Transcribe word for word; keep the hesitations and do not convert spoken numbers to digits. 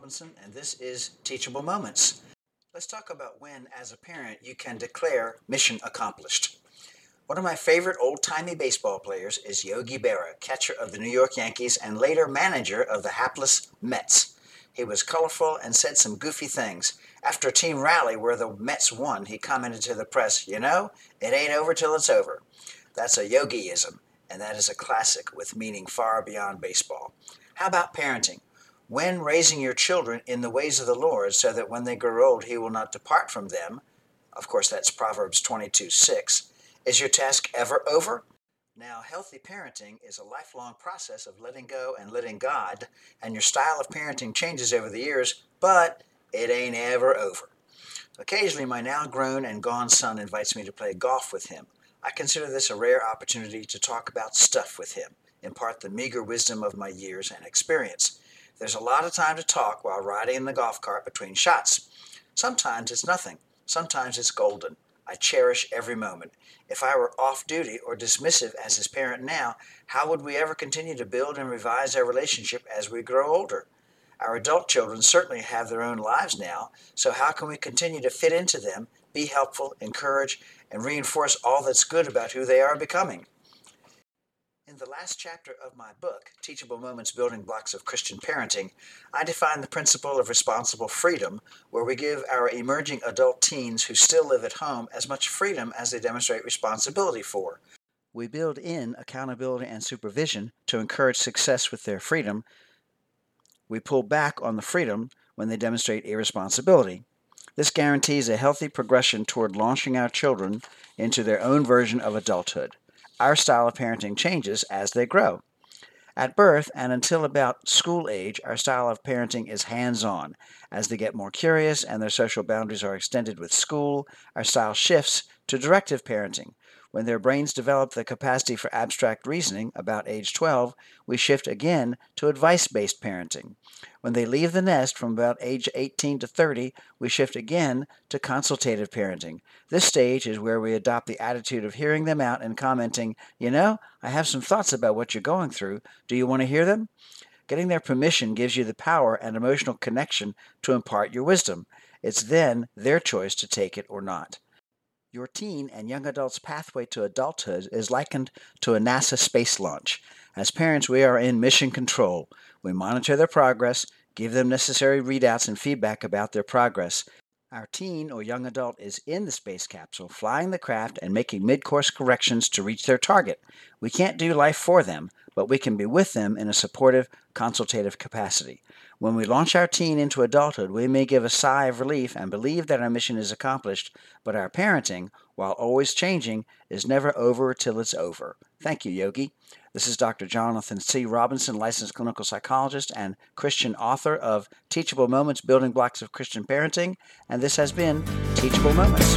Robinson, and this is Teachable Moments. Let's talk about when, as a parent, you can declare mission accomplished. One of my favorite old-timey baseball players is Yogi Berra, catcher of the New York Yankees and later manager of the hapless Mets. He was colorful and said some goofy things. After a team rally where the Mets won, he commented to the press, "You know, it ain't over till it's over." That's a Yogiism, and that is a classic with meaning far beyond baseball. How about parenting? When raising your children in the ways of the Lord so that when they grow old he will not depart from them, of course that's Proverbs twenty-two six, is your task ever over? Now, healthy parenting is a lifelong process of letting go and letting God, and your style of parenting changes over the years, but it ain't ever over. Occasionally, my now grown and gone son invites me to play golf with him. I consider this a rare opportunity to talk about stuff with him, impart the meager wisdom of my years and experience. There's a lot of time to talk while riding in the golf cart between shots. Sometimes it's nothing. Sometimes it's golden. I cherish every moment. If I were off-duty or dismissive as his parent now, how would we ever continue to build and revise our relationship as we grow older? Our adult children certainly have their own lives now, so how can we continue to fit into them, be helpful, encourage, and reinforce all that's good about who they are becoming? In the last chapter of my book, Teachable Moments: Building Blocks of Christian Parenting, I define the principle of responsible freedom, where we give our emerging adult teens who still live at home as much freedom as they demonstrate responsibility for. We build in accountability and supervision to encourage success with their freedom. We pull back on the freedom when they demonstrate irresponsibility. This guarantees a healthy progression toward launching our children into their own version of adulthood. Our style of parenting changes as they grow. At birth and until about school age, our style of parenting is hands-on. As they get more curious and their social boundaries are extended with school, our style shifts to directive parenting. When their brains develop the capacity for abstract reasoning, about age twelve, we shift again to advice-based parenting. When they leave the nest from about age eighteen to thirty, we shift again to consultative parenting. This stage is where we adopt the attitude of hearing them out and commenting, "You know, I have some thoughts about what you're going through. Do you want to hear them?" Getting their permission gives you the power and emotional connection to impart your wisdom. It's then their choice to take it or not. Your teen and young adult's pathway to adulthood is likened to a NASA space launch. As parents, we are in mission control. We monitor their progress, give them necessary readouts and feedback about their progress. Our teen or young adult is in the space capsule, flying the craft and making mid-course corrections to reach their target. We can't do life for them, but we can be with them in a supportive, consultative capacity. When we launch our teen into adulthood, we may give a sigh of relief and believe that our mission is accomplished, but our parenting, while always changing, is never over till it's over. Thank you, Yogi. This is Doctor Jonathan C. Robinson, licensed clinical psychologist and Christian author of Teachable Moments: Building Blocks of Christian Parenting, and this has been Teachable Moments.